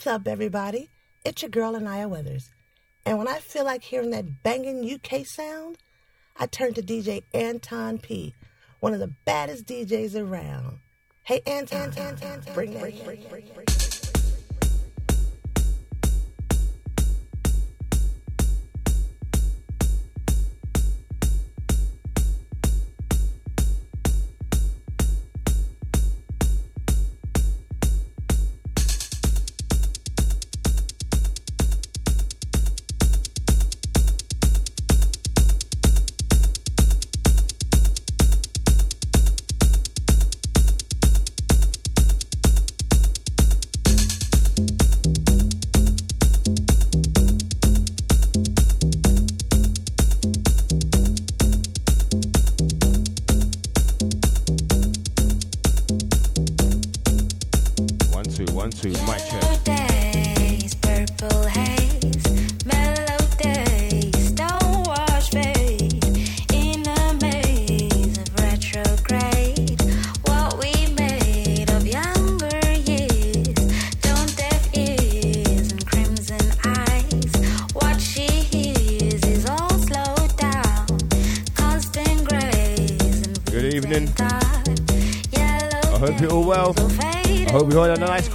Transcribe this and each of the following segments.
What's up, everybody? It's your girl, Anaya Weathers. And when I feel like hearing that banging UK sound, I turn to DJ Anton P, one of the baddest DJs around. Hey, Anton, bring.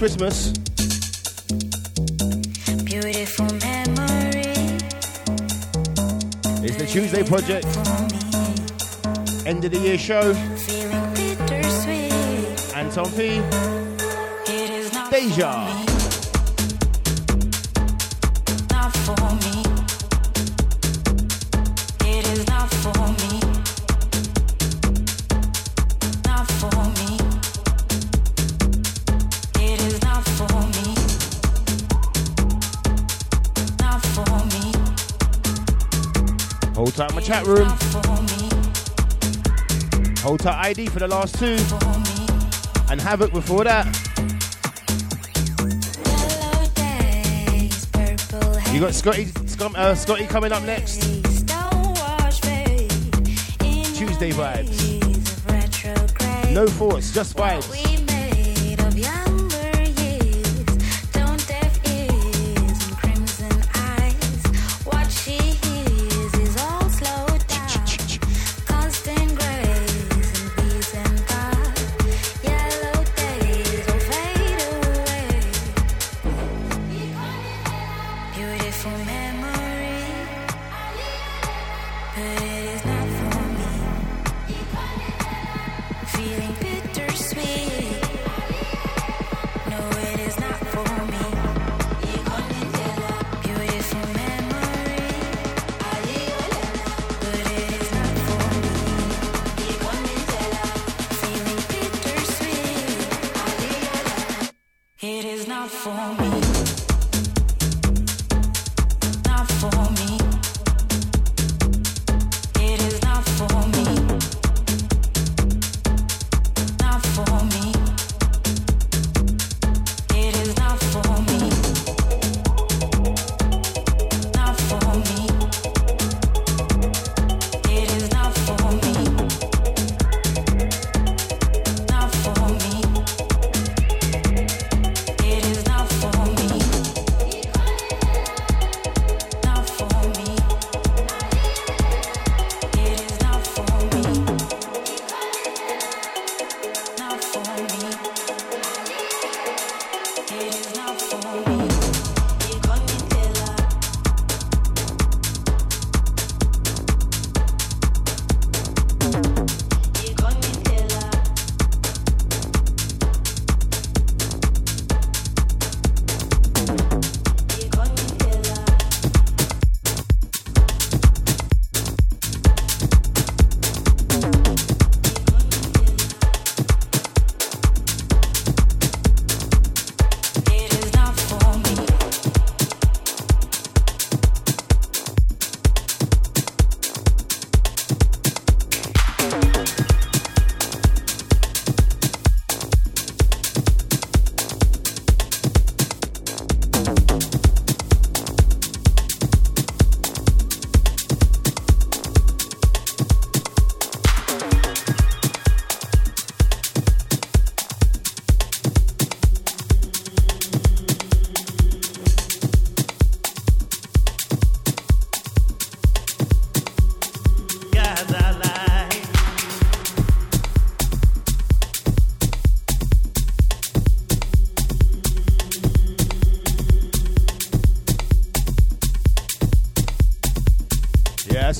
Christmas. Beautiful memory. It's the Tuesday Project. End of the year show. Feeling bittersweet. Anton P. It is not Deja. Not for me. It is not for me. Not for me. Hold tight my chat room. Hold tight ID for the last two. And Havoc before that. You got Scotty coming up next. Tuesday vibes. No thoughts, just vibes.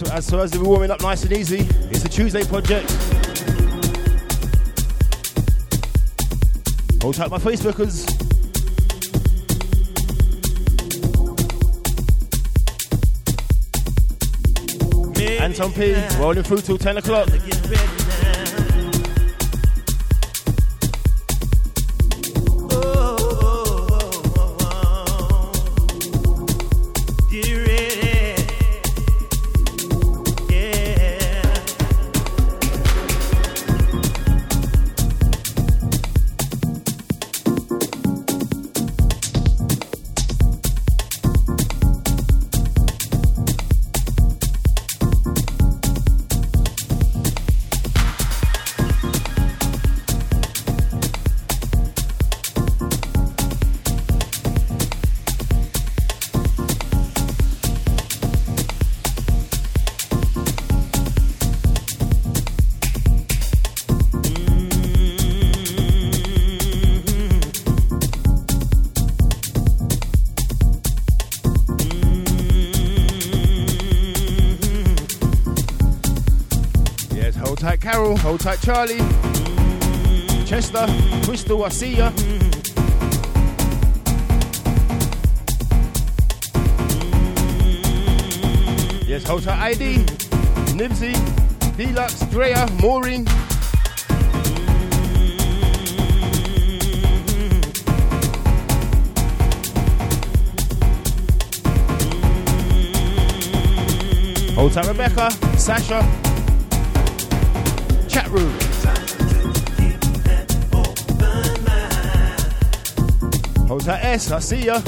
right, so as we're warming up nice and easy, it's the Tuesday Project. Hold tight, my Facebookers. Anton P, rolling through till 10 o'clock. Hold tight, Charlie. Chester, Crystal, I see ya. Yes, hold tight, ID. Nibzi, Deluxe, Drea, Maureen. Hold tight, Rebecca, Sasha. Chat room. Hold that S, I see ya.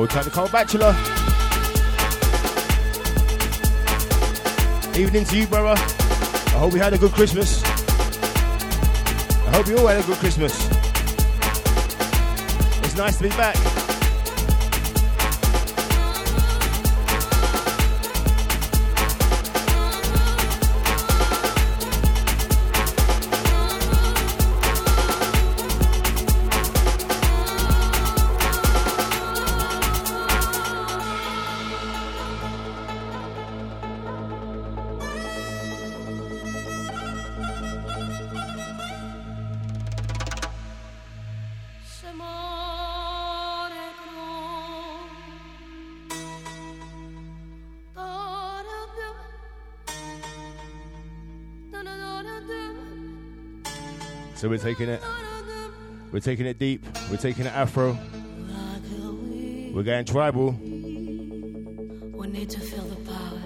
Old time to Cole Bachelor. Evening to you, brother. I hope you had a good Christmas. I hope you all had a good Christmas. It's nice to be back. So we're taking it deep, we're taking it afro, we're going tribal. We need to feel the power.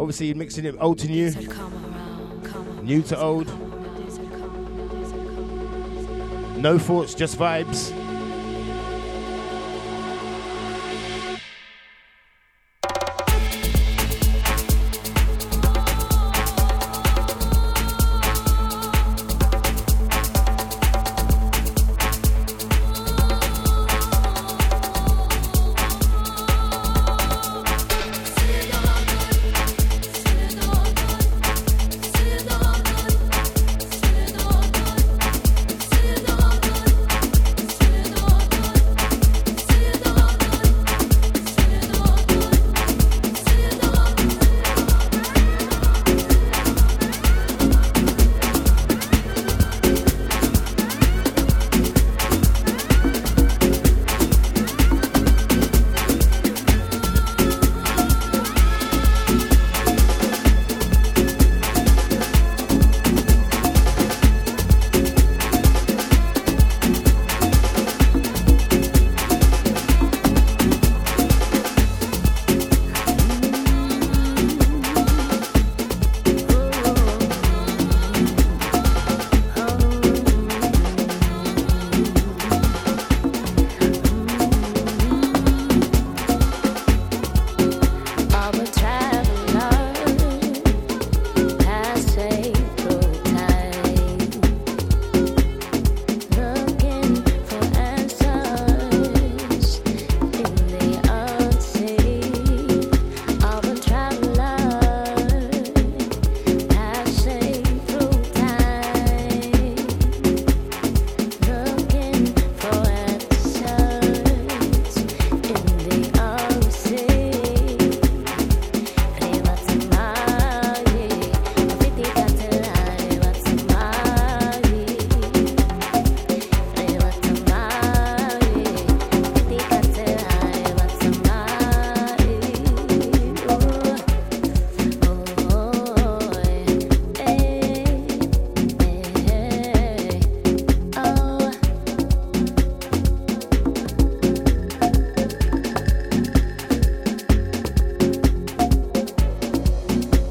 Obviously you're mixing it old to new, new to old. No thoughts, just vibes.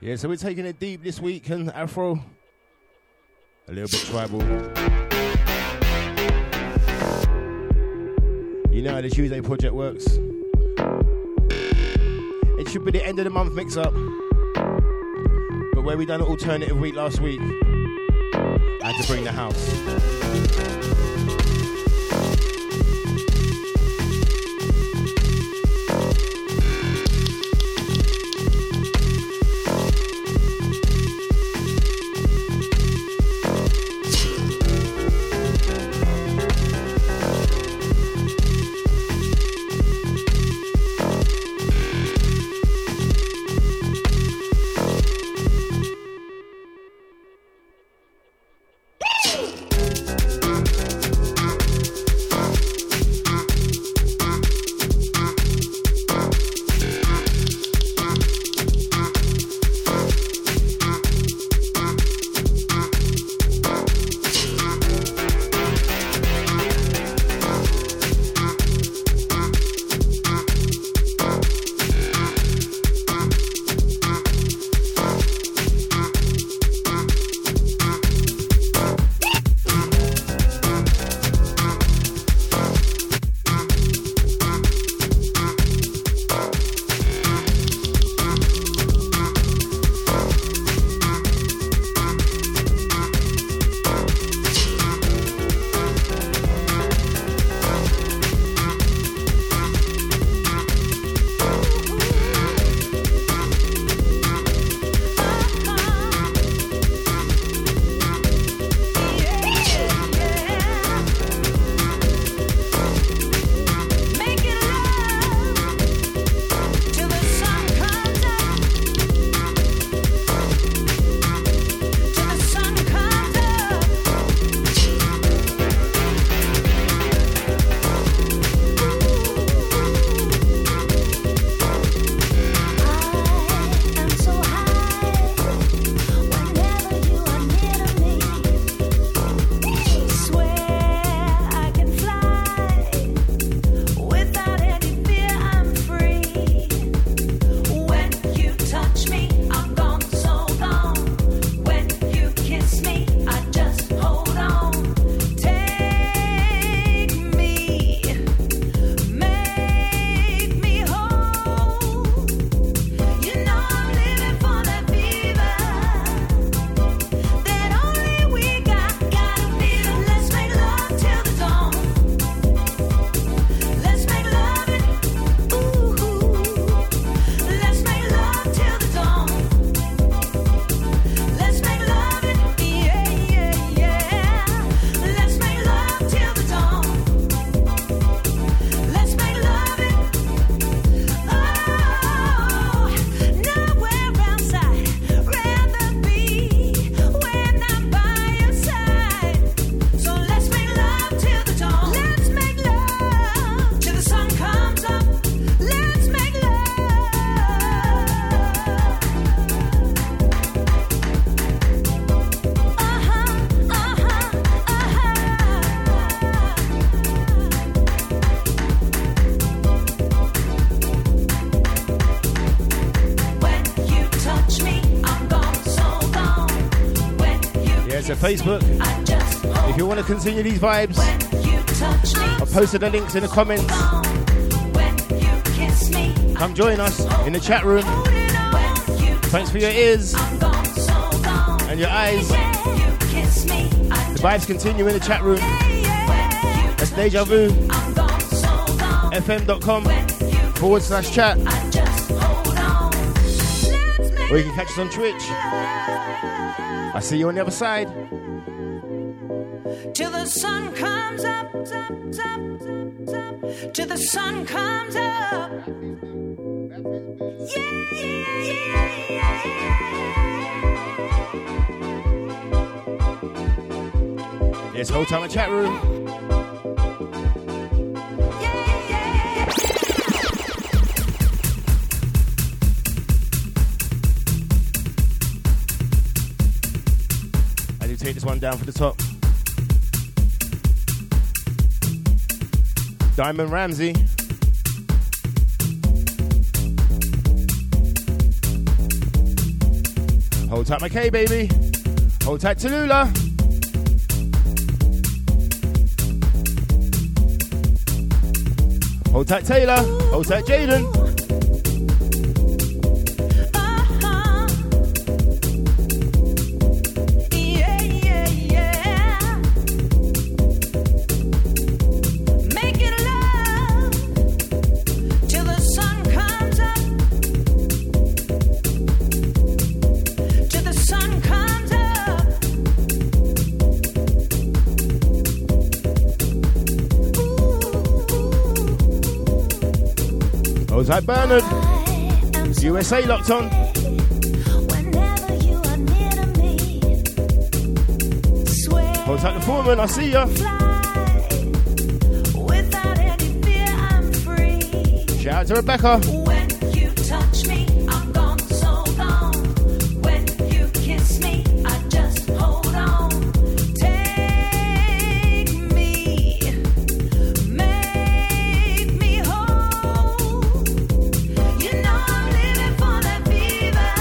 Yeah, so we're taking it deep this week, and Afro, a little bit tribal. You know how the Tuesday Project works. It should be the end of the month mix-up, but where we done an alternative week last week, I had to bring the house. Facebook. If you want to continue these vibes, I've posted the links in the comments. Come join us in the chat room. Thanks for your ears and your eyes. The vibes continue in the chat room. That's Deja Vu. fm.com/chat. Or you can catch us on Twitch. I see you on the other side. Till the sun comes up, till the sun comes up. Yeah, yeah, yeah, yeah, yeah. It's whole time in chat room. Take this one down for the top. Diamond Ramsey. Hold tight, my K, baby. Hold tight, Tallulah. Hold tight, Taylor. Hold tight, Jaden. Yeah, yeah, yeah. Make it love till the sun comes up. Till the sun comes up. How's that, Bernard? So USA locked on. Whenever you are near to me, swear. How's that, the foreman? I see ya. Fly, without any fear, I'm free. Shout out to Rebecca. When you touch me, I'm gone so long. When you kiss me, I just hold on. Take me, make me whole. You know I'm living for that fever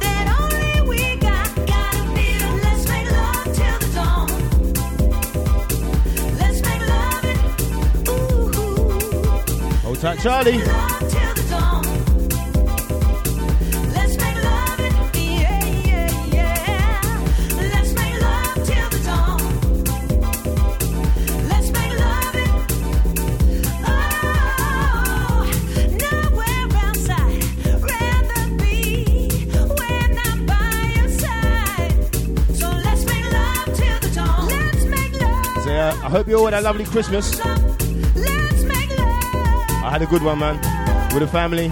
that only we got. Gotta feel. Let's make love till the dawn. Let's make love it. Ooh. Hold tight, Charlie. Let's make love till the dawn. Let's make love it. Yeah, yeah, yeah. Let's make love till the dawn. Let's make love it. Oh, nowhere else I'd rather be when I'm by your side. So let's make love till the dawn. Let's make love. So, I hope you all had a lovely Christmas. Let's make love. I had a good one, man. With the family.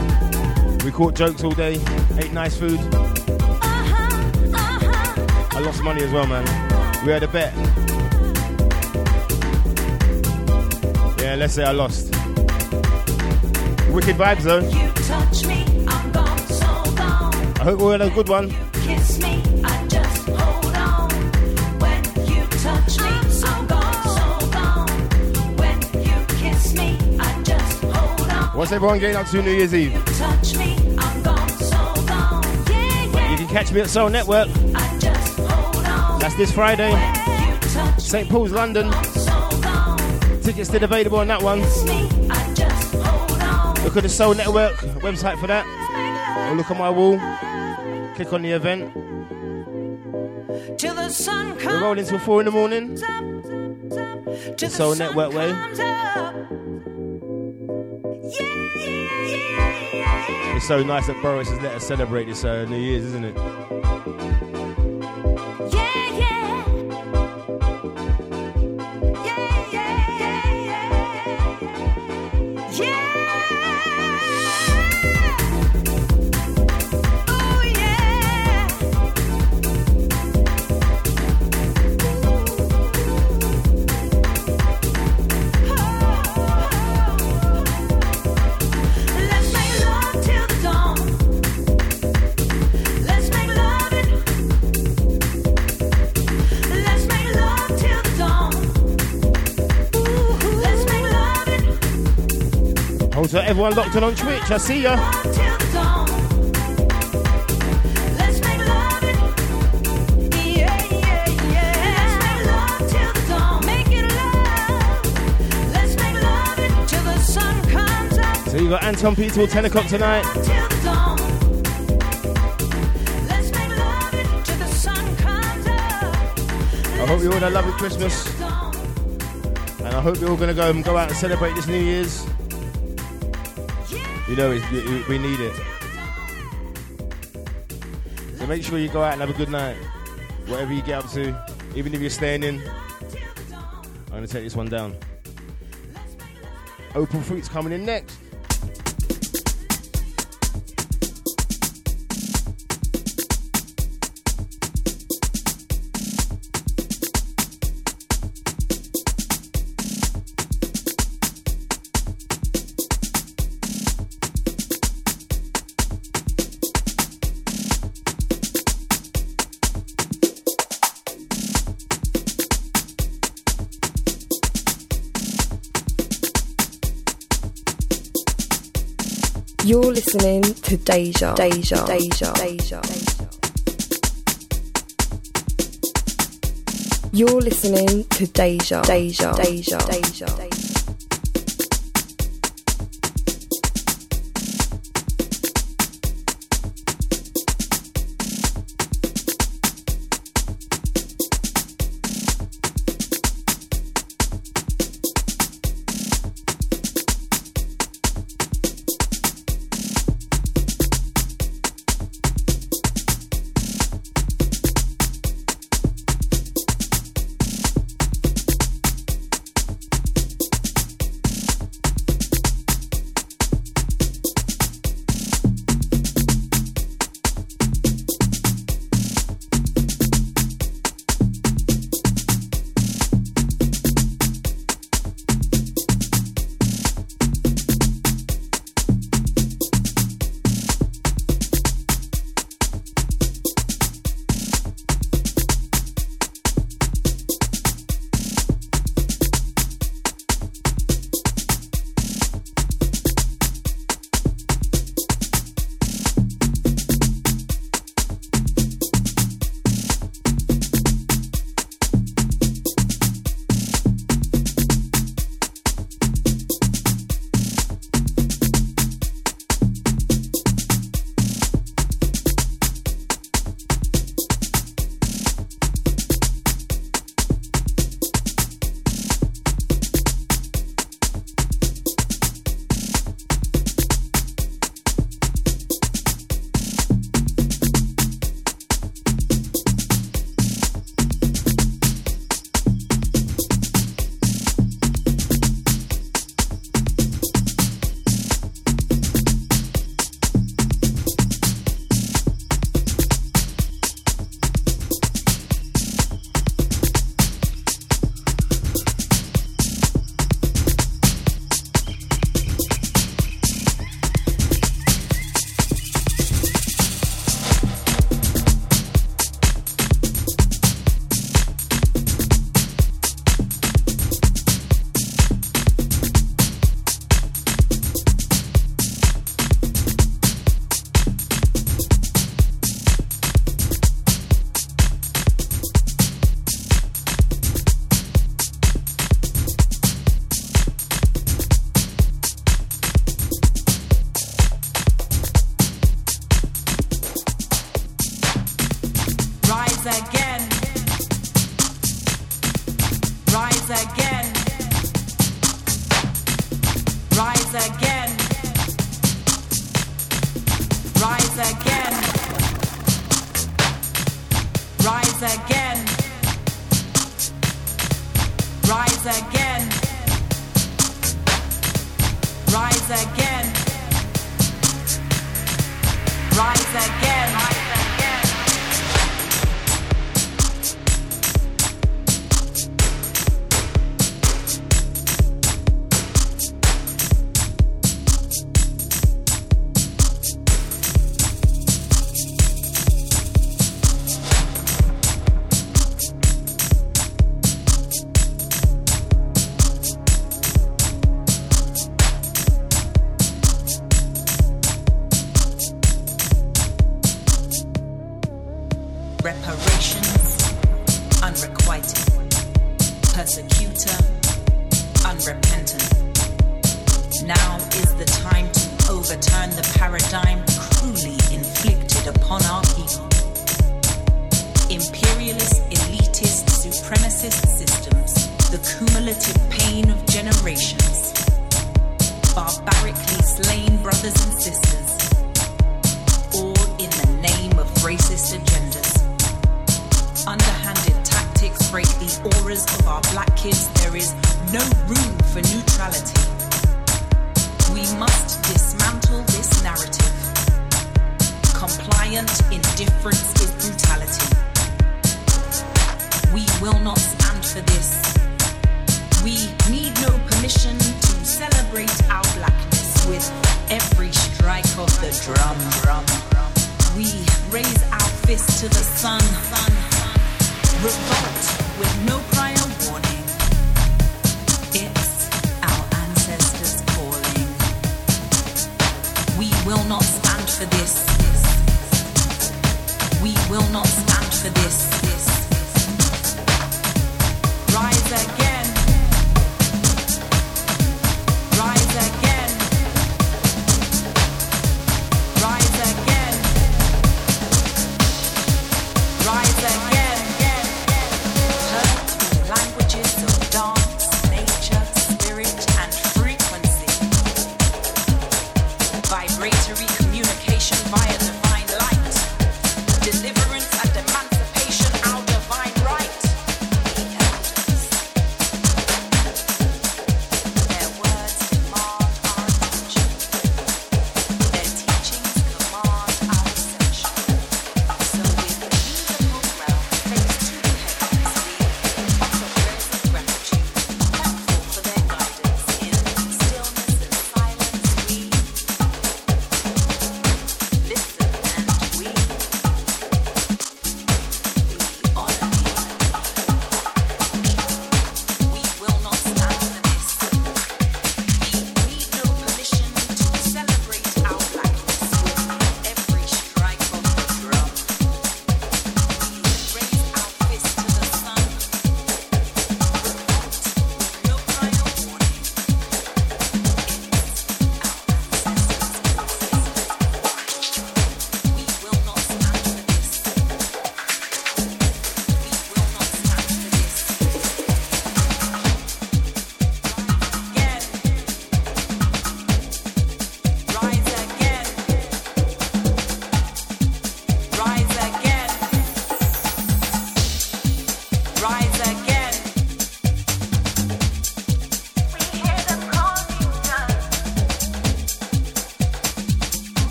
We caught jokes all day, ate nice food. I lost money as well, man. We had a bet. Yeah, let's say I lost. Wicked vibes, though. You touch me, I'm gone so long. I hope we all had a good one. You kiss me, I just hold on. When you touch me, I'm gone so long. When you kiss me, I just hold on. What's everyone getting up to New Year's Eve? You touch me, I'm gone so long. Yeah, You yeah, can catch me at Soul Network. I just hold on. That's this Friday, When you touch St. Paul's, London. so long. Tickets still available on that one. Kiss me, I just hold on. Look at the Soul Network website for that. Or look on my wall. Click on the event. Till the sun comes. We're rolling till 4 in the morning. up. Till the Soul sun Network way. comes up. Yeah, yeah, yeah, yeah. It's so nice that Boris has let us celebrate this New Year's, isn't it? Yeah, yeah. Yeah, yeah, yeah, yeah, yeah. Oh, yeah. Let's make love till the dawn. Let's make love it. Let's make love till the dawn. Ooh, let's make love it. Also, everyone locked in on Twitch. I see ya. Love till the dawn. Let's make love it. Yeah, yeah, yeah. Let's make love till the dawn. Make it love. Let's make love it till the sun comes up. So you got Anton P till 10 o'clock tonight. Till the dawn. Let's make love it till the sun comes up. I hope you all had a lovely Christmas. And I hope you're all going to go out and celebrate this New Year's. You know, we need it. So make sure you go out and have a good night. Whatever you get up to, even if you're staying in. I'm going to take this one down. Open Fruit's coming in next. You're listening to Deja. You're listening to Deja.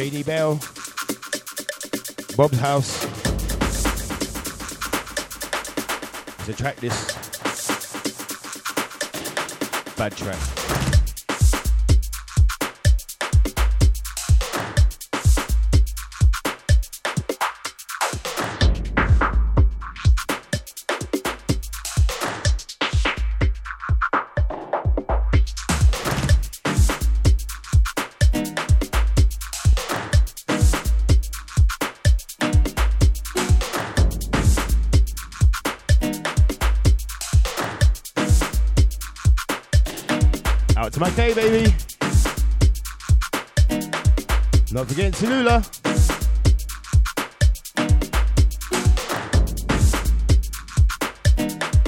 JD Bell, Bob's House. It's a track, this. Bad track. My K, baby. Not forgetting Tallulah.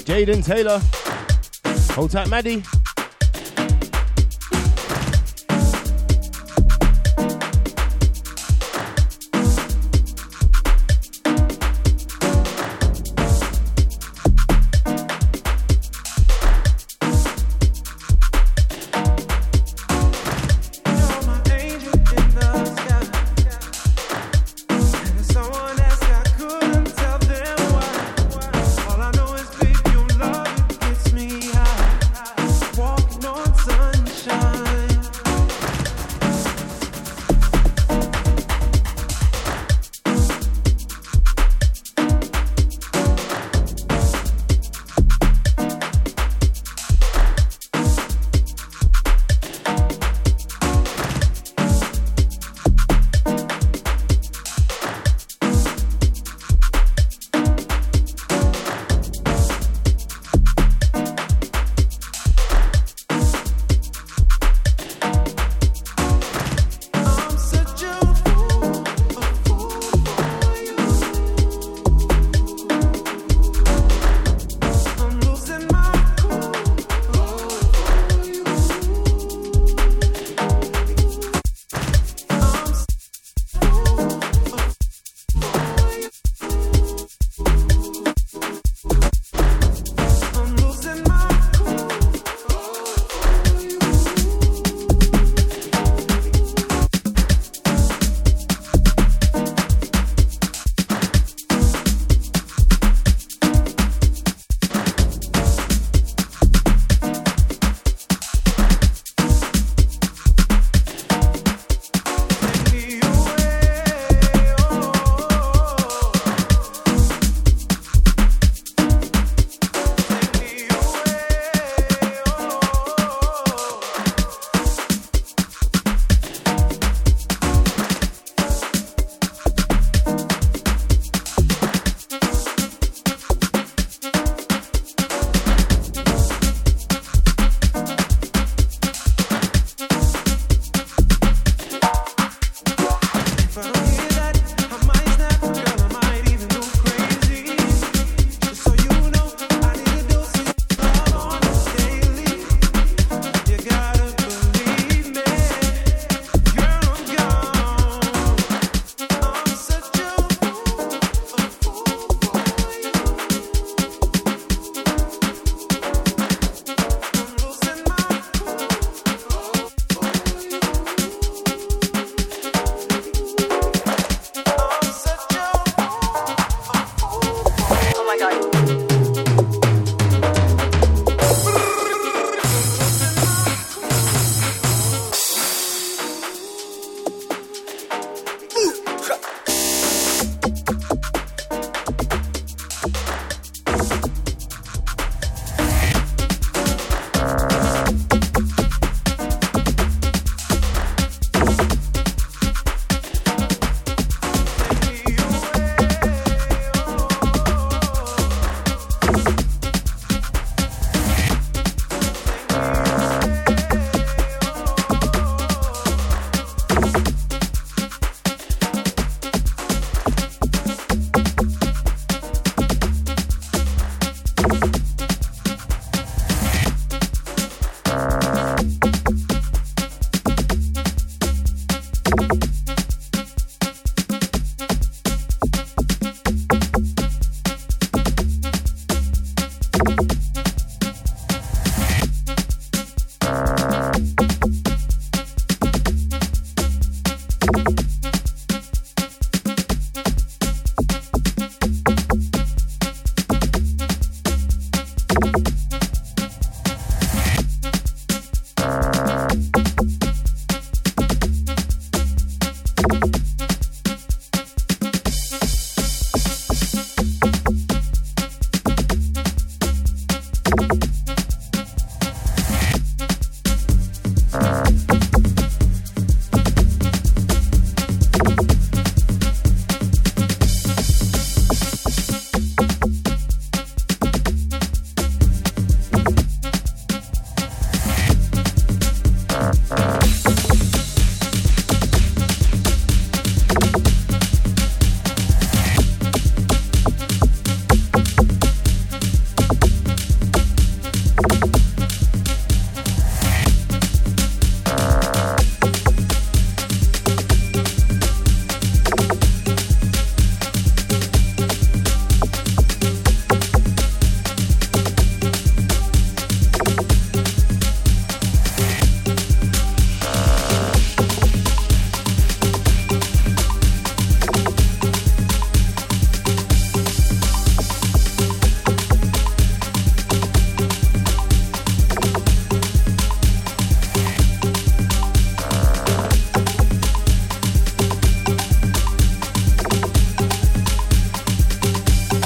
Jaden Taylor. Hold tight, Maddie.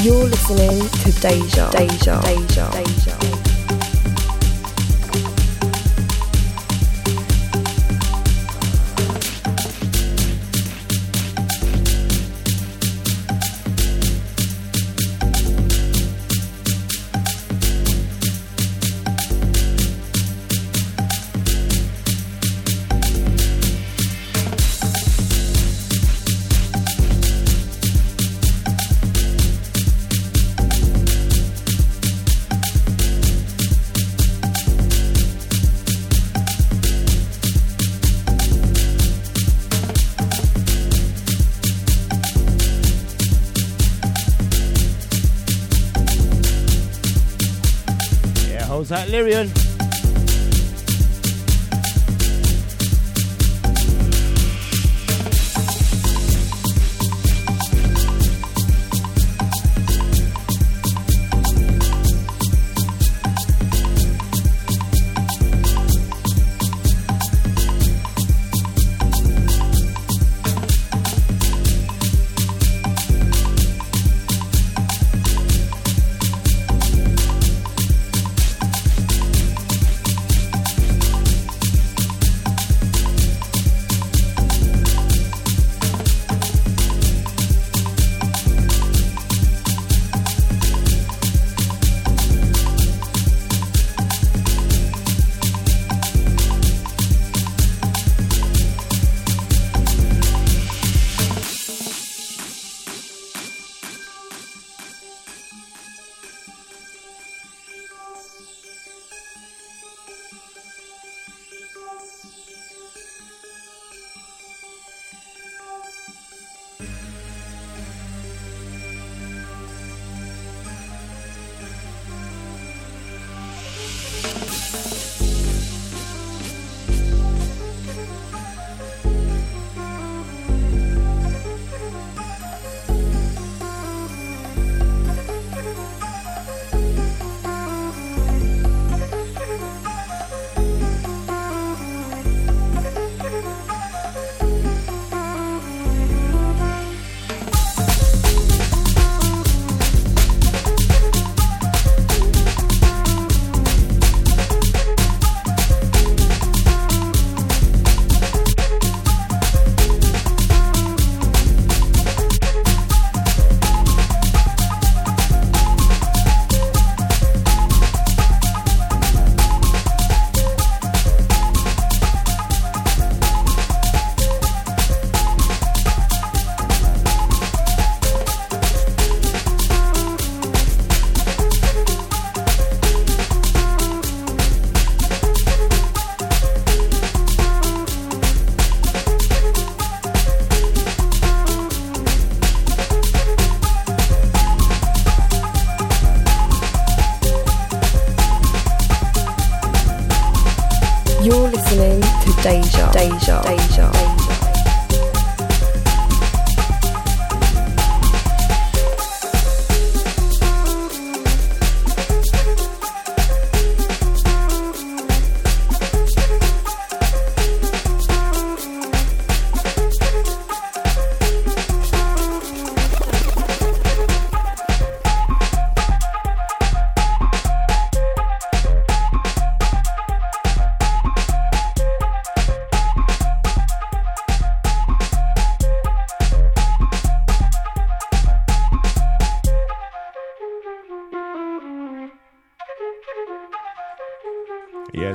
You're listening to Deja. That Lyrian.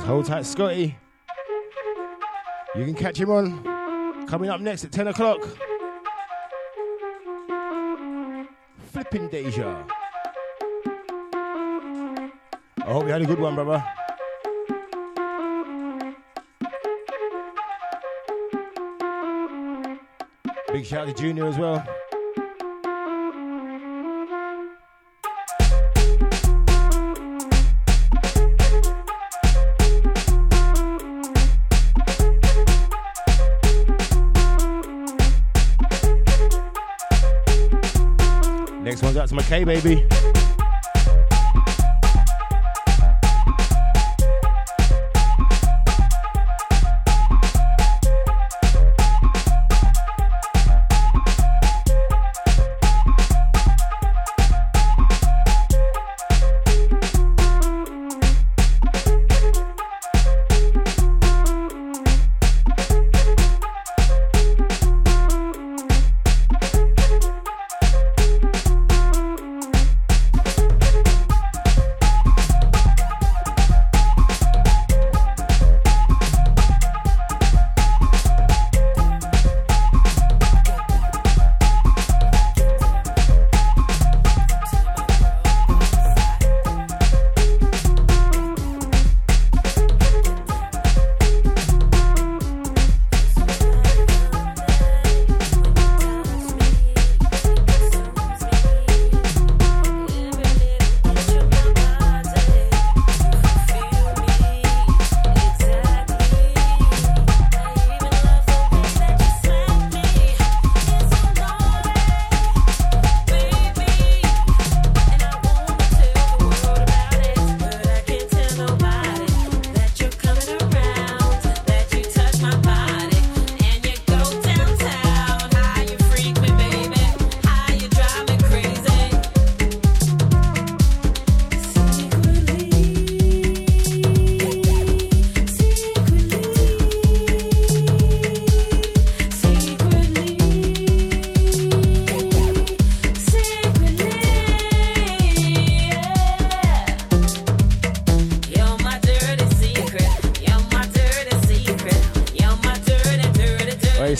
Hold tight, Scotty. You can catch him on. Coming up next at 10 o'clock. Flipping Deja. I hope you had a good one, brother. Big shout out to Junior as well. That's my K, baby.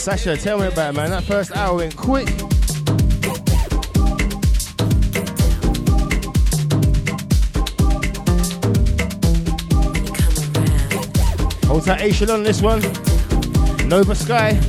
Sasha, tell me about it, man. That first hour went quick. Hold tight, Aisha on this one. Nova Sky.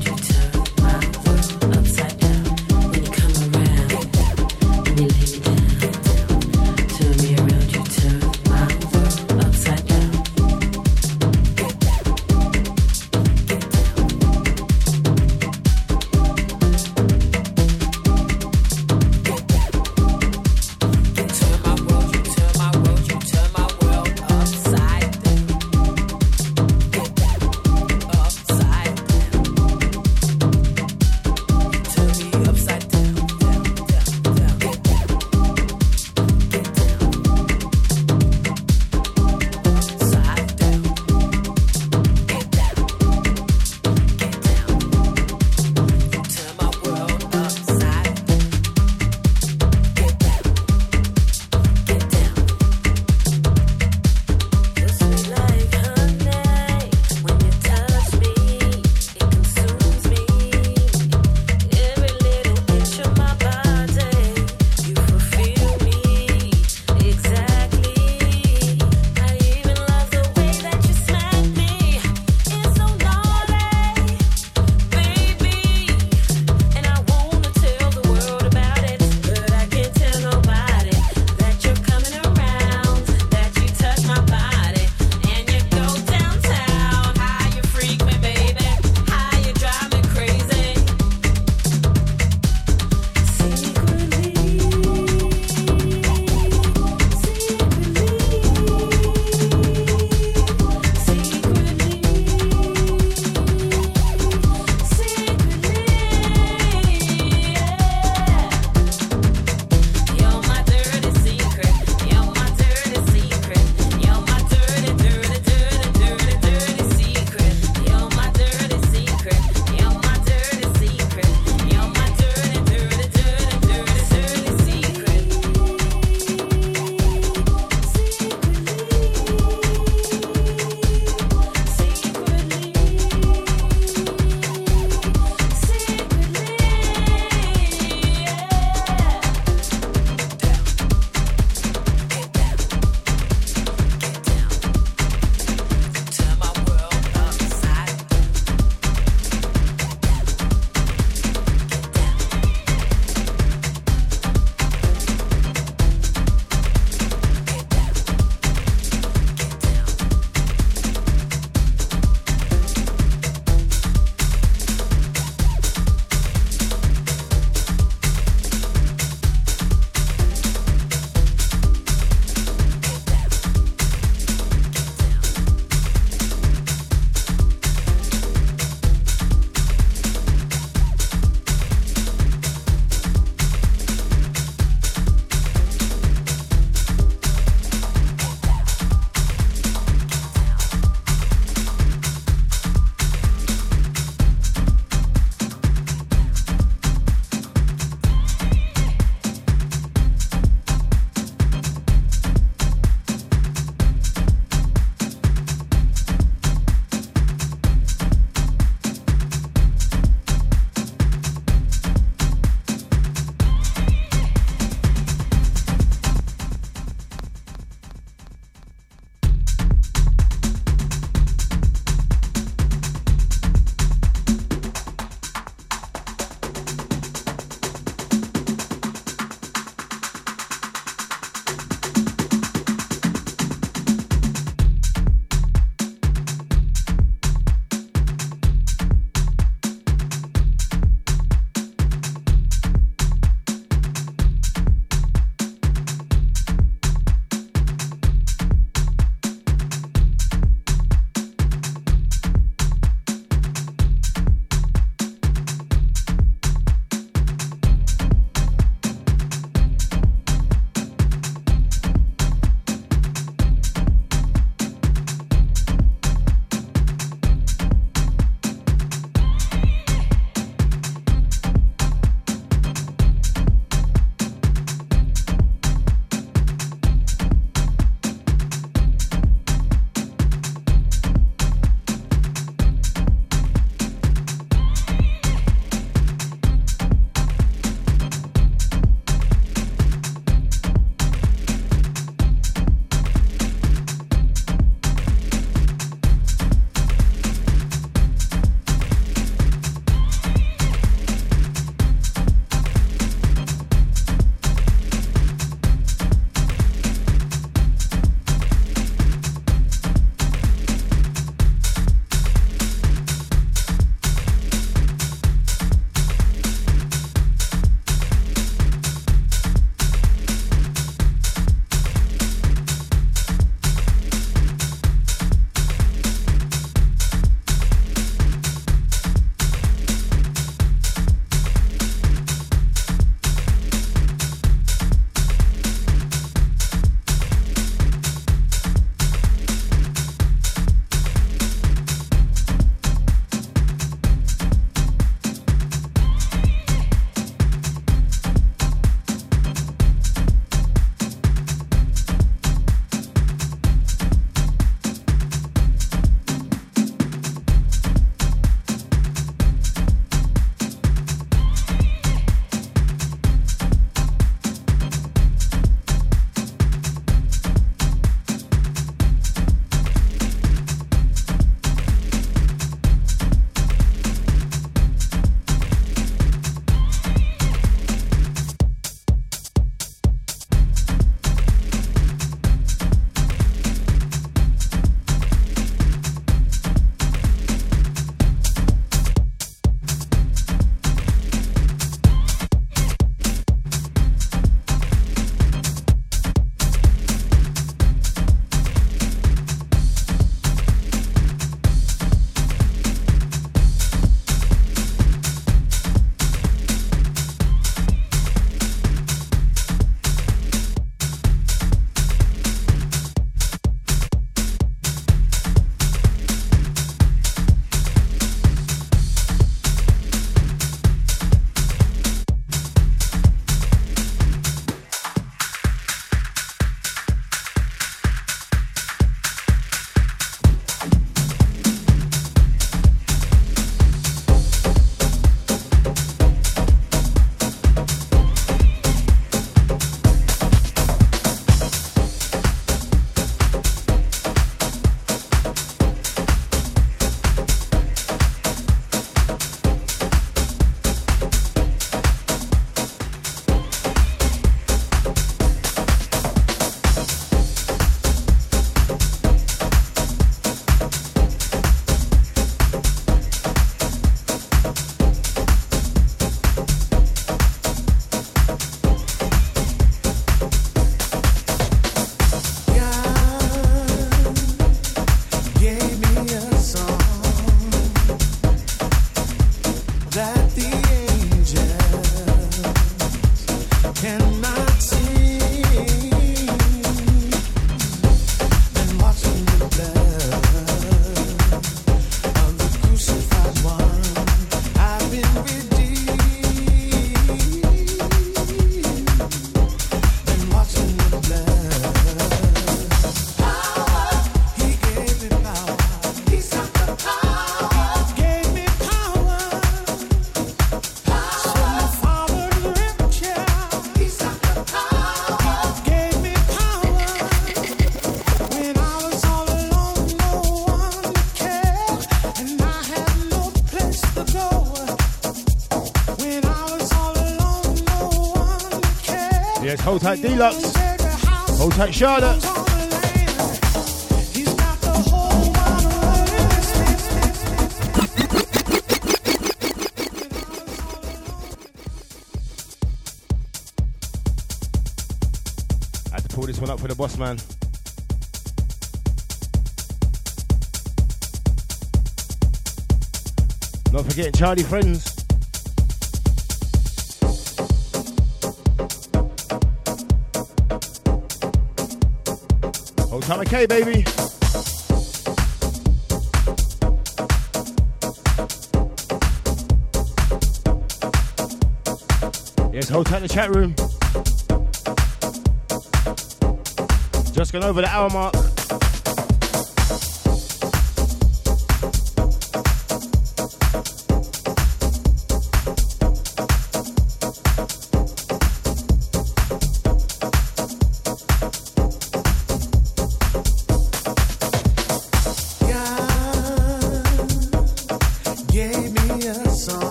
Yes, hold tight Deluxe. Hold tight Charlotte. I had to pull this one up for the boss man. Not forgetting Charlie Friends. Hold time, okay, baby. Yes, hold tight the chat room. Just gone over the hour mark.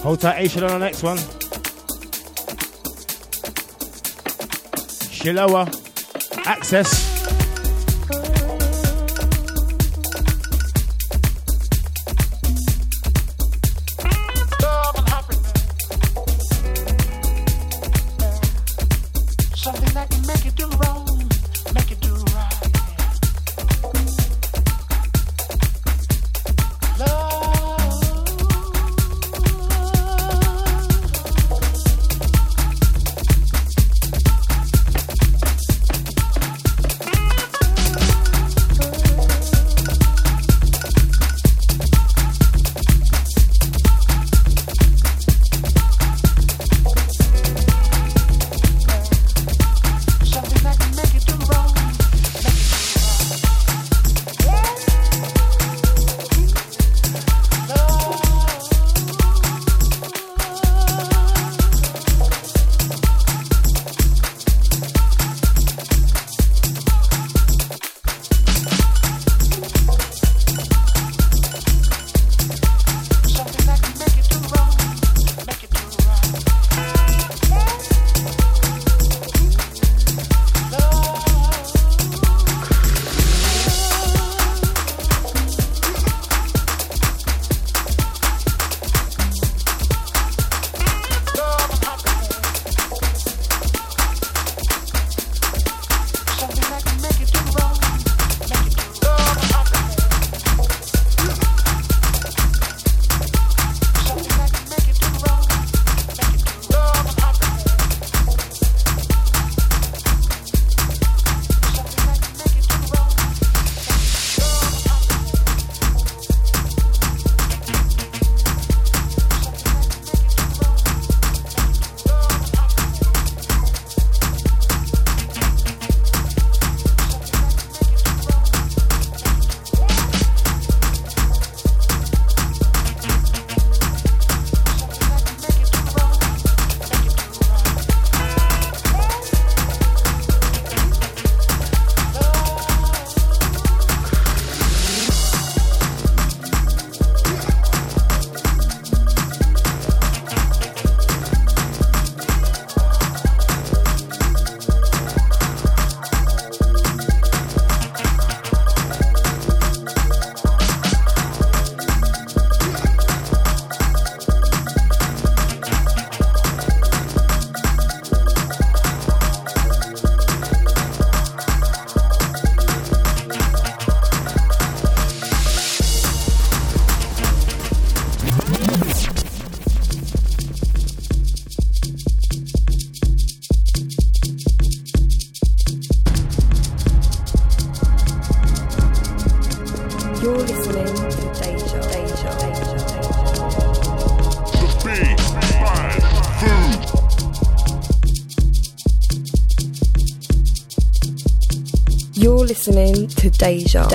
Hold tight, A Shiloh on the next one. Shiloh, Access. To Deja.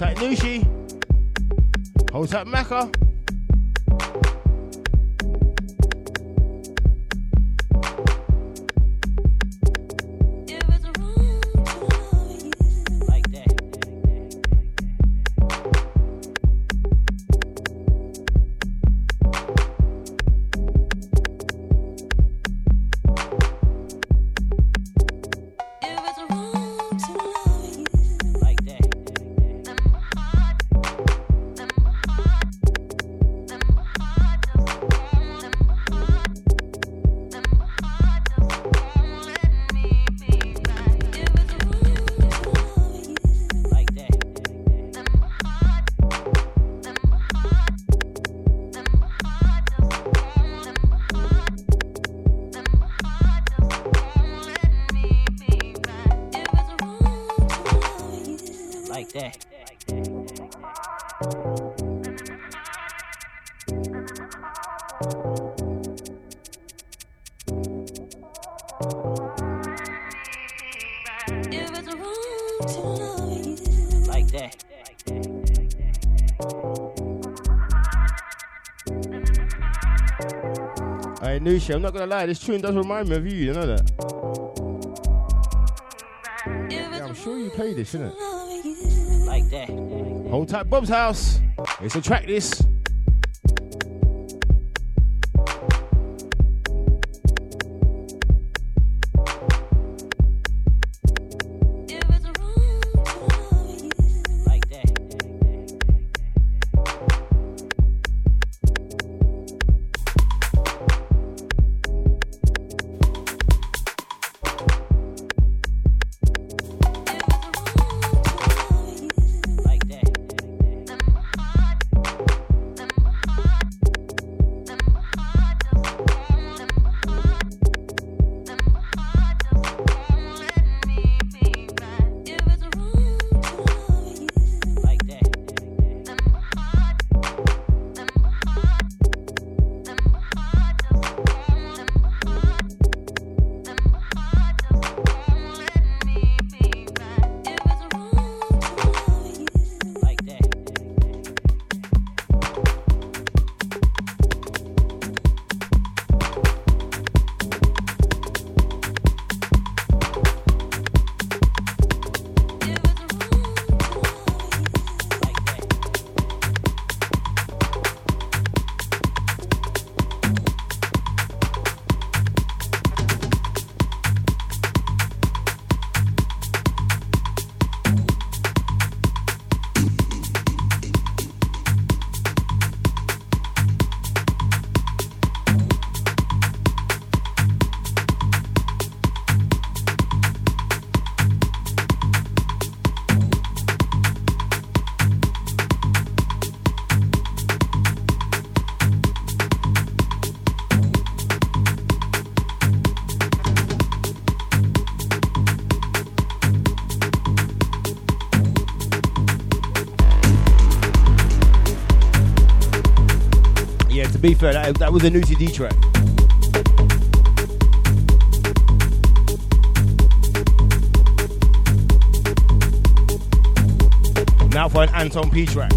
Hold tight Nushi. Hold tight Maka. I'm not gonna lie, this tune does remind me of you know that? Yeah, I'm sure you played this, isn't it? Like that. Hold tight Bob's house. It's a track this. To be fair, that was a Nushi D track. Now for an Anton P track.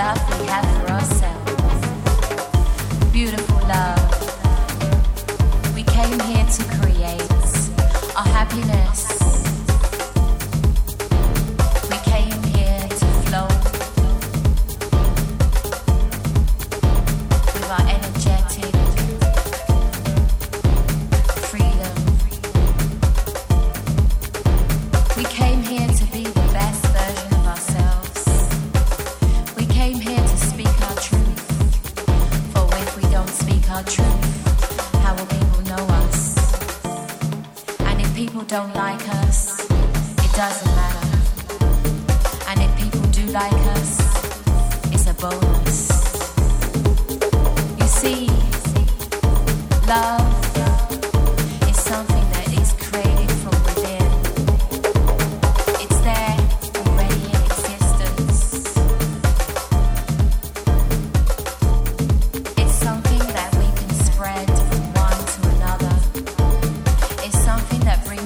love we have for ourselves. Beautiful love. We came here to create our happiness. Don't like us, it doesn't matter. And if people do like us, it's a bonus. You see, love is something that is created from within. It's there already in existence. It's something that we can spread from one to another. It's something that brings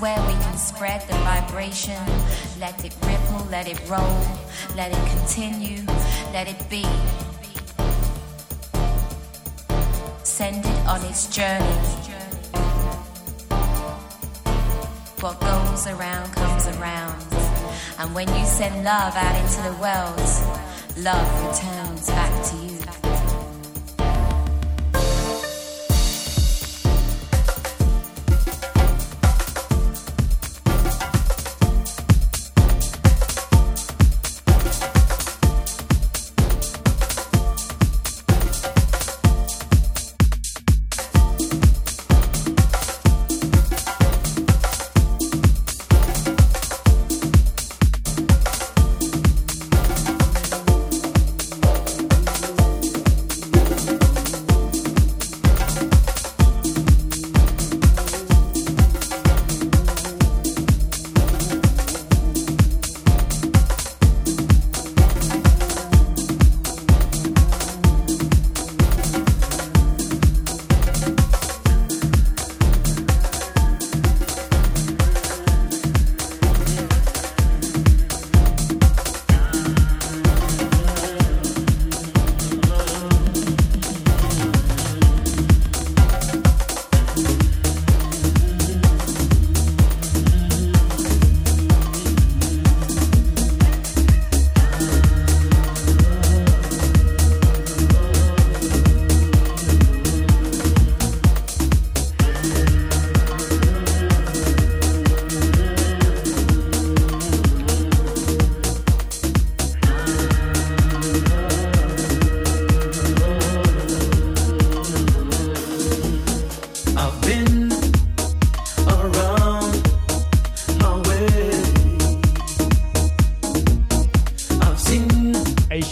where we can spread the vibration, let it ripple, let it roll, let it continue, let it be. Send it on its journey. What goes around comes around. And when you send love out into the world, love returns back to you.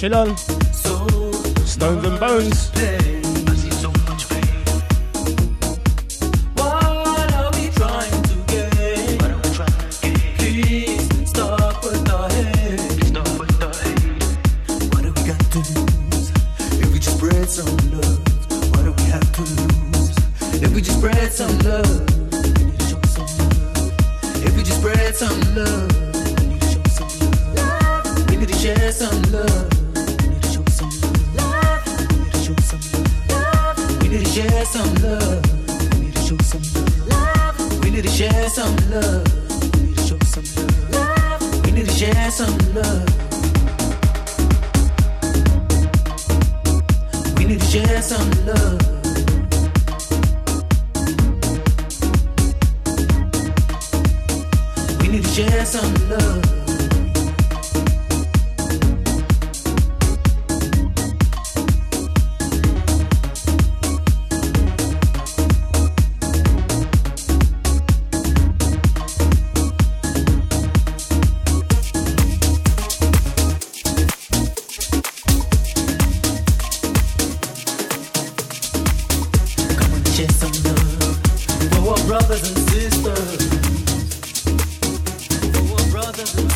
On. Stones and Bones. We need to share some love. We need to show some love. share some love. We need to show some love. Love. We need to share some love. We need to share some love. We need to share some love. Come on, share some love. We're brothers and sisters. Brothers and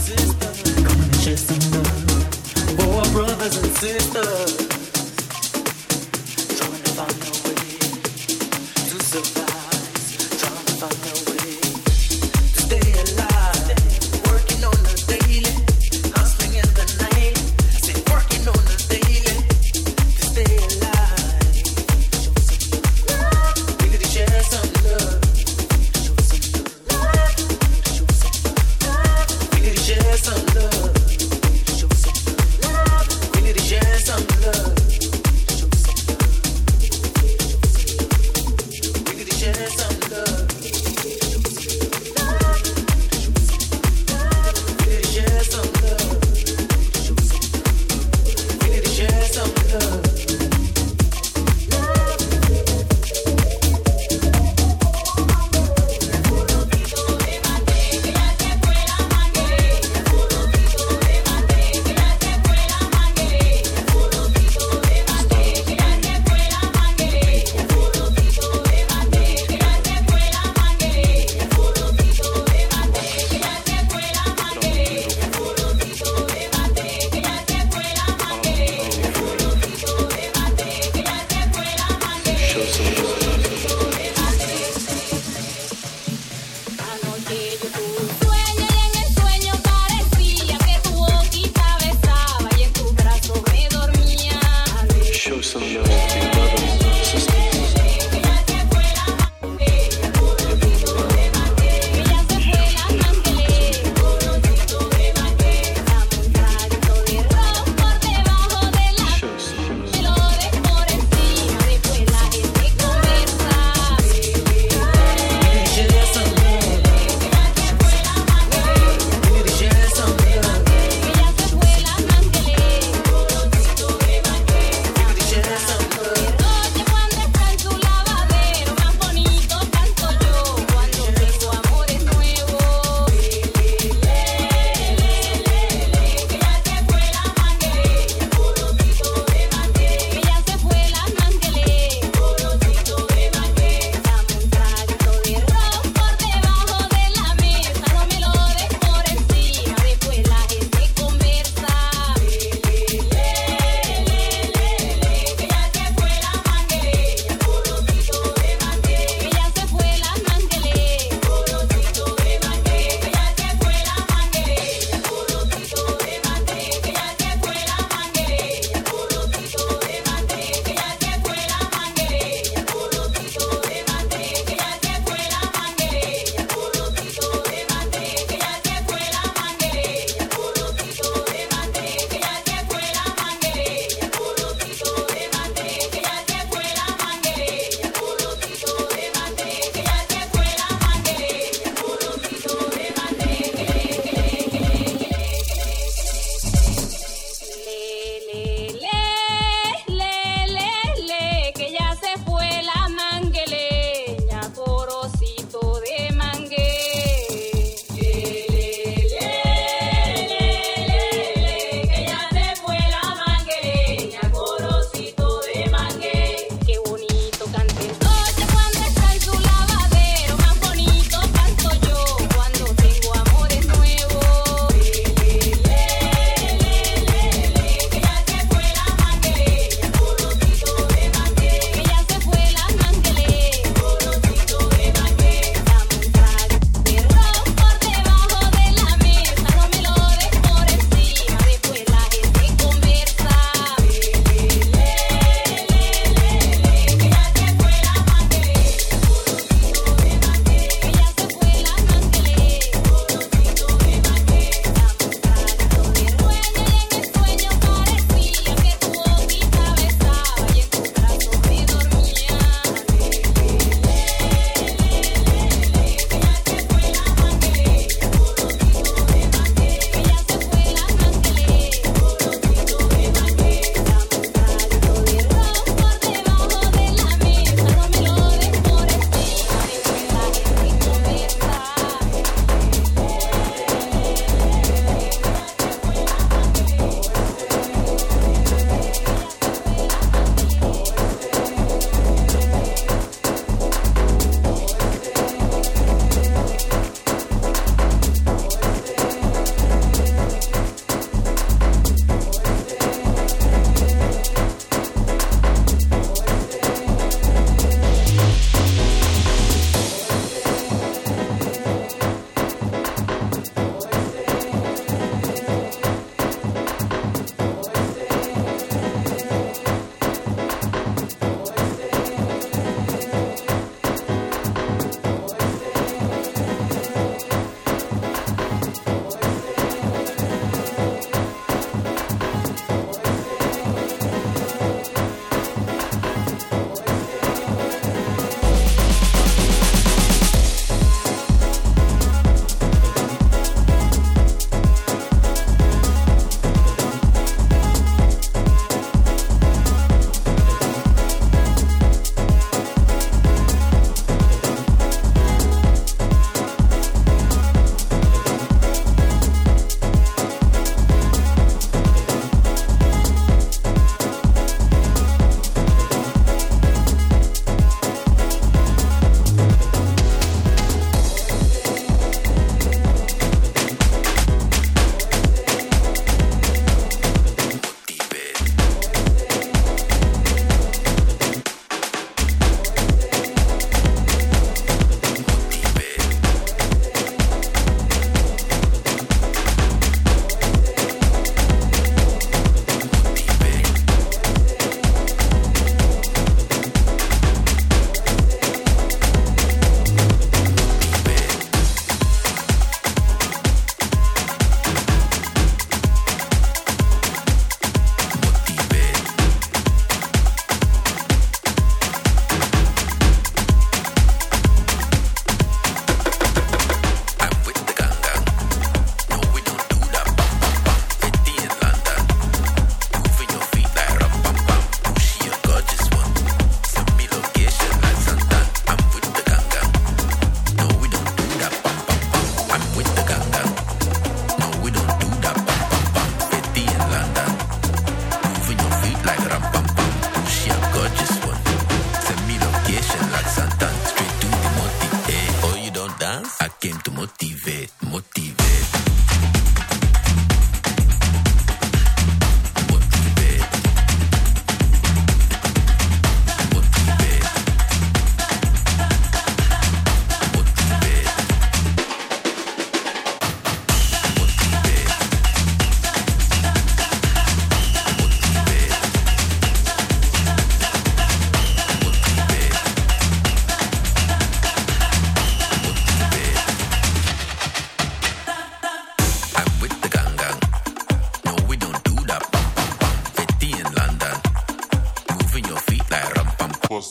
dance. I came to motivate.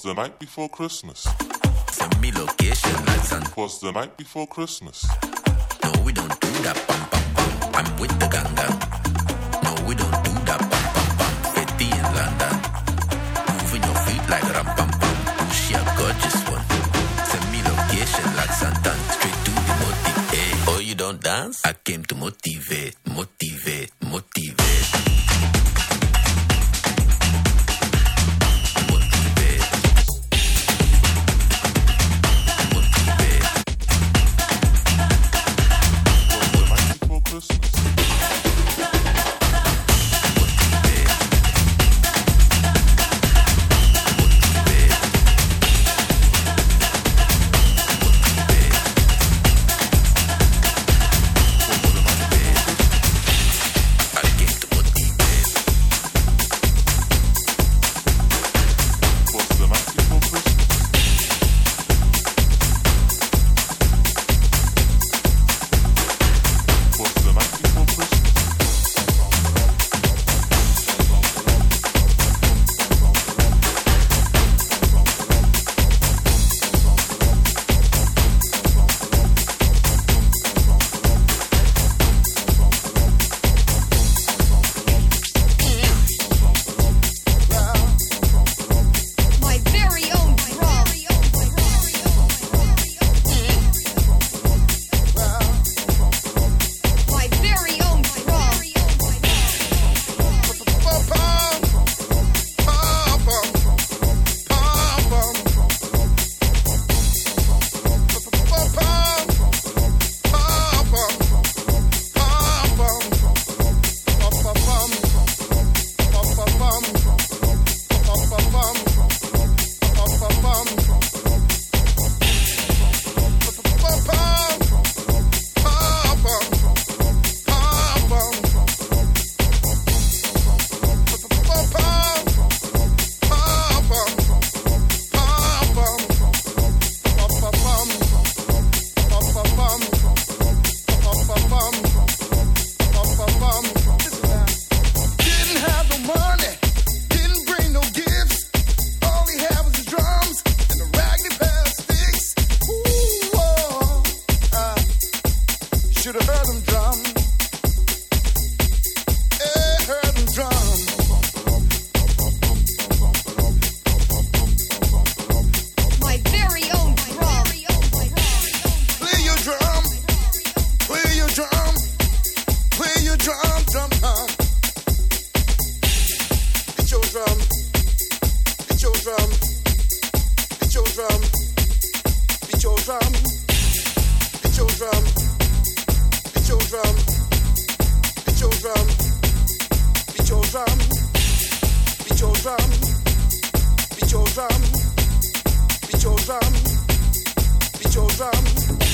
The night before Christmas. Send me location lights and was the night before Christmas. No, we don't do that. Bum, bum, bum. I'm with the gang gang. No, we don't do that. Bum, bum, bum. Betty in London. Moving your feet like ram pam pam. She a gorgeous one. Send me location lights and dance. Straight to the motive. Hey, oh, you don't dance? I came to motivate.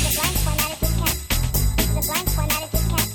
The blank one out of this cat.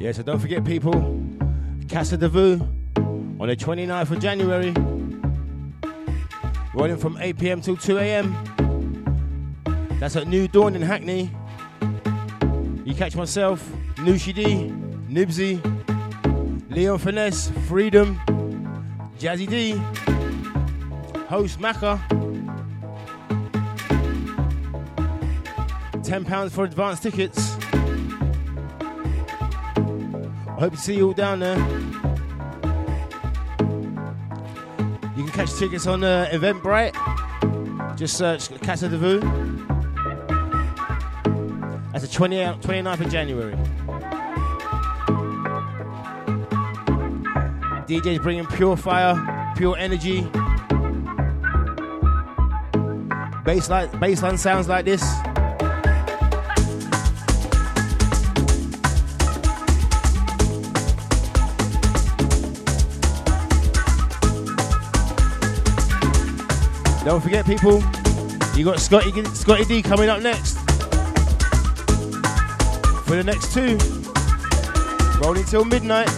Yeah, so don't forget, people, Casa De Vu on the 29th of January. Rolling from 8 p.m. till 2 a.m. That's at New Dawn in Hackney. You catch myself, Nushi D, Nibzi, Leon Finesse, Freedom, Jazzy D, Host Maka. £10 for advance tickets. I hope to see you all down there. You can catch tickets on Eventbrite. Just search Casa De Vu. That's the 29th of January. DJ's bringing pure fire, pure energy. Bassline sounds like this. Don't forget, people, you got Scotty D coming up next for the next two, rolling till midnight.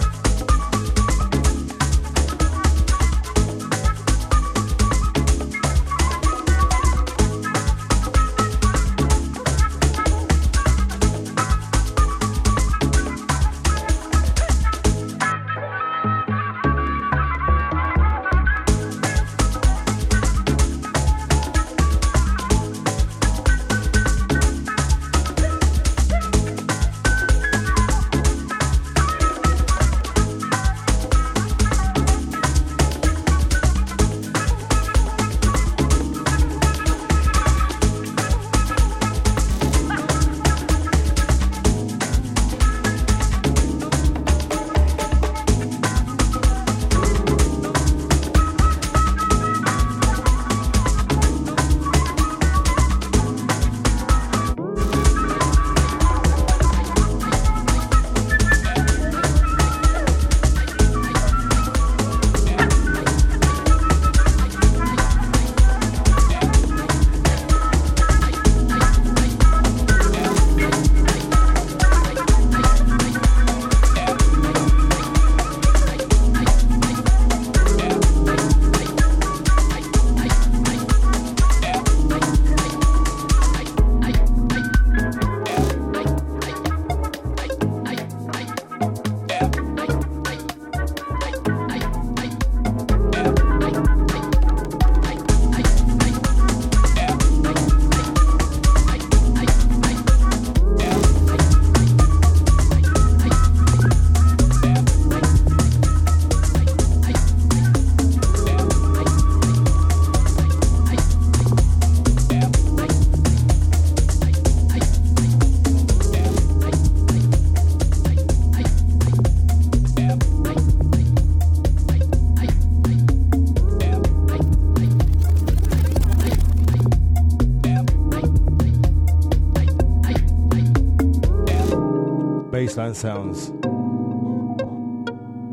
Sounds.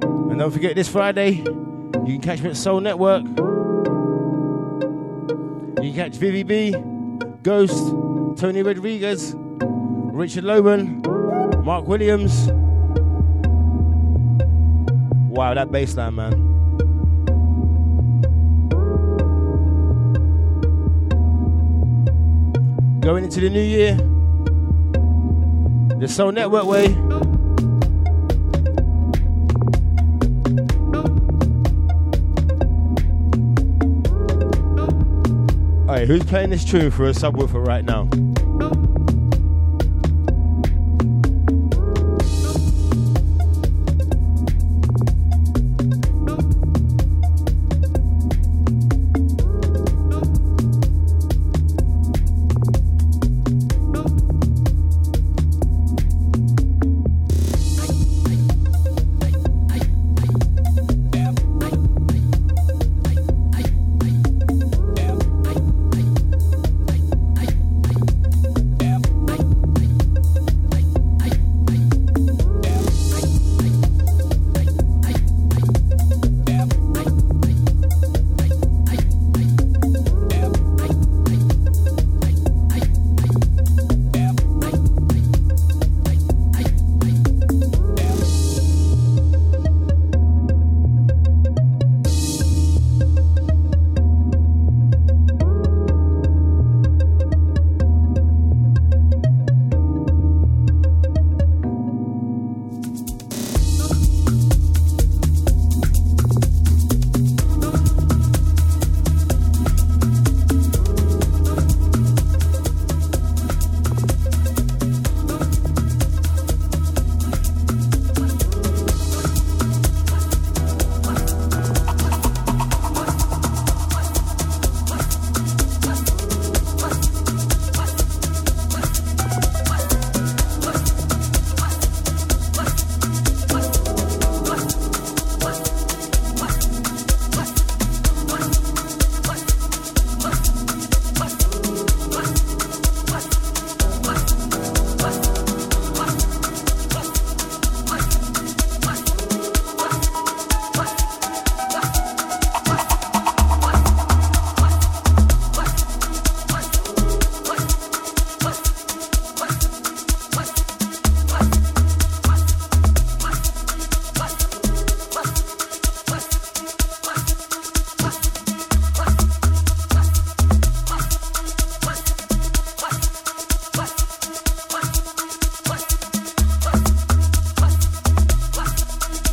And don't forget, this Friday you can catch me at Soul Network. You can catch VVB, Ghost, Tony Rodriguez, Richard Lowman, Mark Williams. Wow, that bassline, man. Going into the new year the Soul Network way. Alright, who's playing this tune for a subwoofer right now?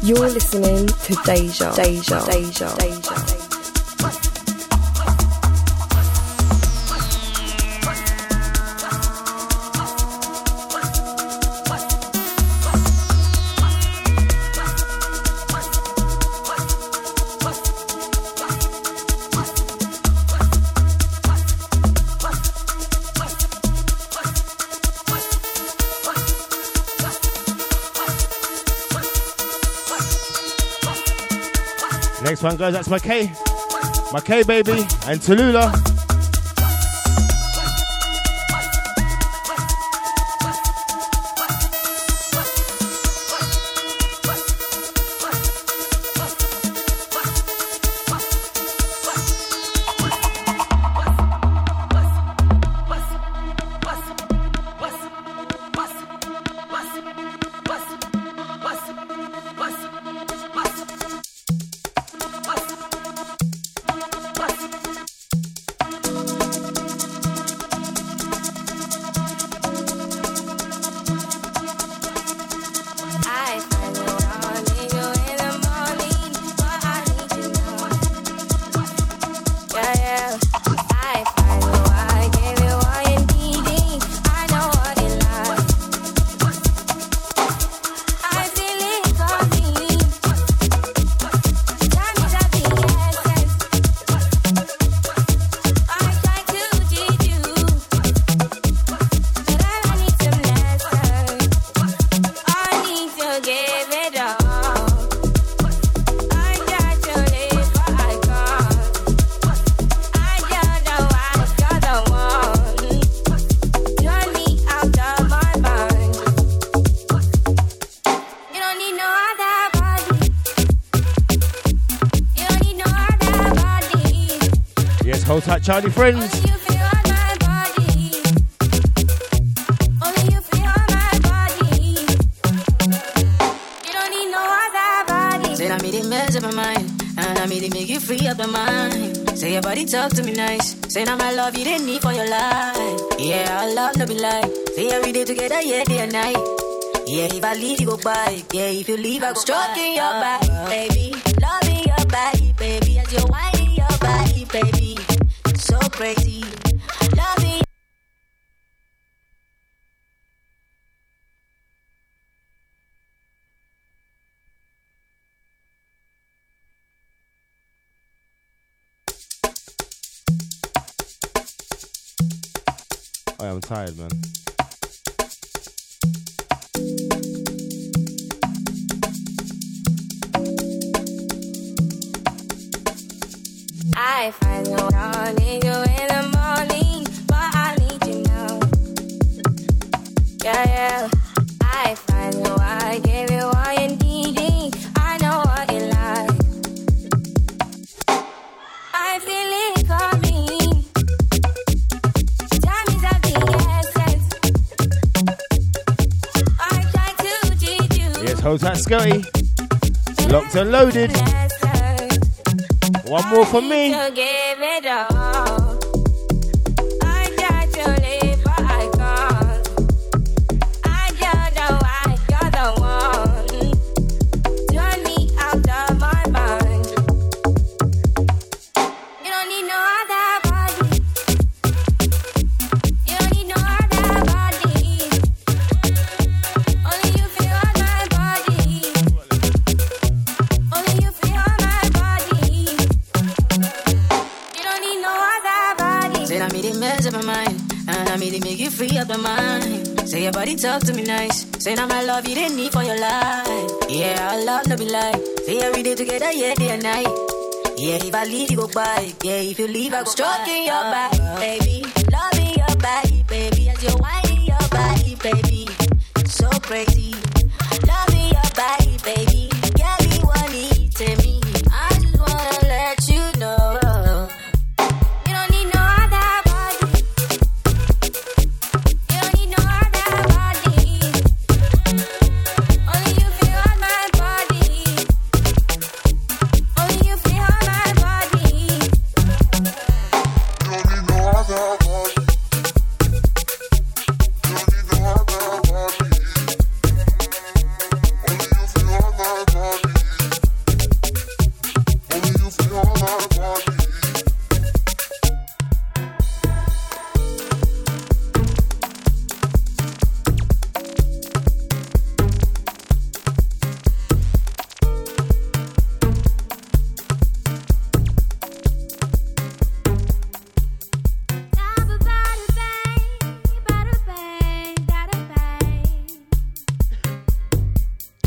You're listening to Deja. Next one, guys, that's my K baby, and Tallulah. Charlie friends. Said I made it mess up my mind, and I made it make you free up the mind. Say your body talk to me nice. Say now my love you didn't need for your life. Yeah, I love to be like. Say every day together, yeah, day and night. Yeah, if I leave you go by. Yeah, if you leave I go stroking your body, baby. Loving your body, baby. As you're whining your body, baby. So crazy, loving. Oh, I'm tired, man. I find no one in you in the morning, but I need you now. Yeah. I find no one, I gave you all you needed. I know what you like. I feel it coming. Time is of the essence. I try to cheat you. Yes, hold that, Scotty. Locked and loaded. One more for me. I need to give it all. I tried to live, but I can't. I don't know why you're the one. Turn me out of my mind. You don't need no other body. You don't need no other body. Only you feel on my body. Only you feel on my body. Mess up my mind, and I made it make you free up the mind. Say your body talk to me nice. Say now my love you didn't need for your life. Yeah, I love to be like. Say every day together, yeah, day and night. Yeah, if I leave you go by. Yeah, if you leave I go stroking your body, baby. Loving your body, baby. As you're whining your body, baby. So crazy. Loving your body, baby. Get me what need to me. I just wanna let you know.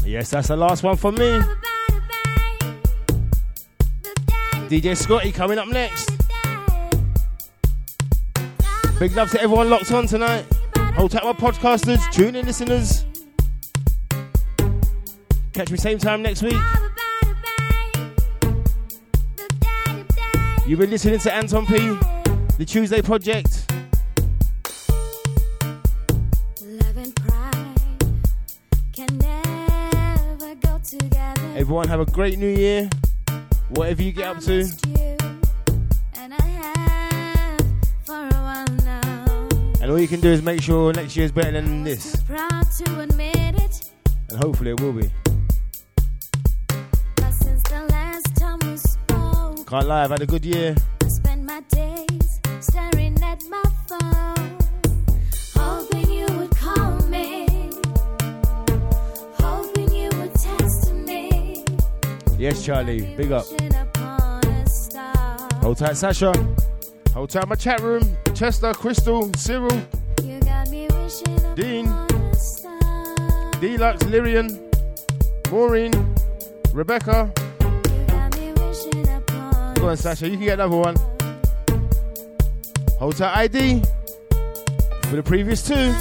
Yes, that's the last one for me. DJ Scotty coming up next. Big love to everyone locked on tonight. Hold tight, my podcasters, tune in, listeners. Catch me same time next week. You've been listening to Anton P, the Tuesday Project. Everyone have a great new year. Whatever you get up to. And all you can do is make sure next year's better than this. And hopefully it will be. Can't lie, I've had a good year. I spend my days staring at my phone, hoping you would call me, hoping you would text me. Yes, Charlie, big up. Hold tight, Sasha. Hold tight, my chat room. Chester, Crystal, Cyril, you got me wishing Dean, Deluxe, Lyrian, Maureen, Rebecca. Go on, Sasha, you can get another one. Hold tight ID for the previous two.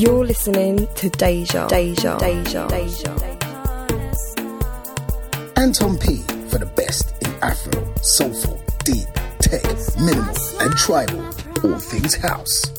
You're listening to Deja. Anton P for the best in Afro, soulful, deep, tech, minimal, and tribal. All things house.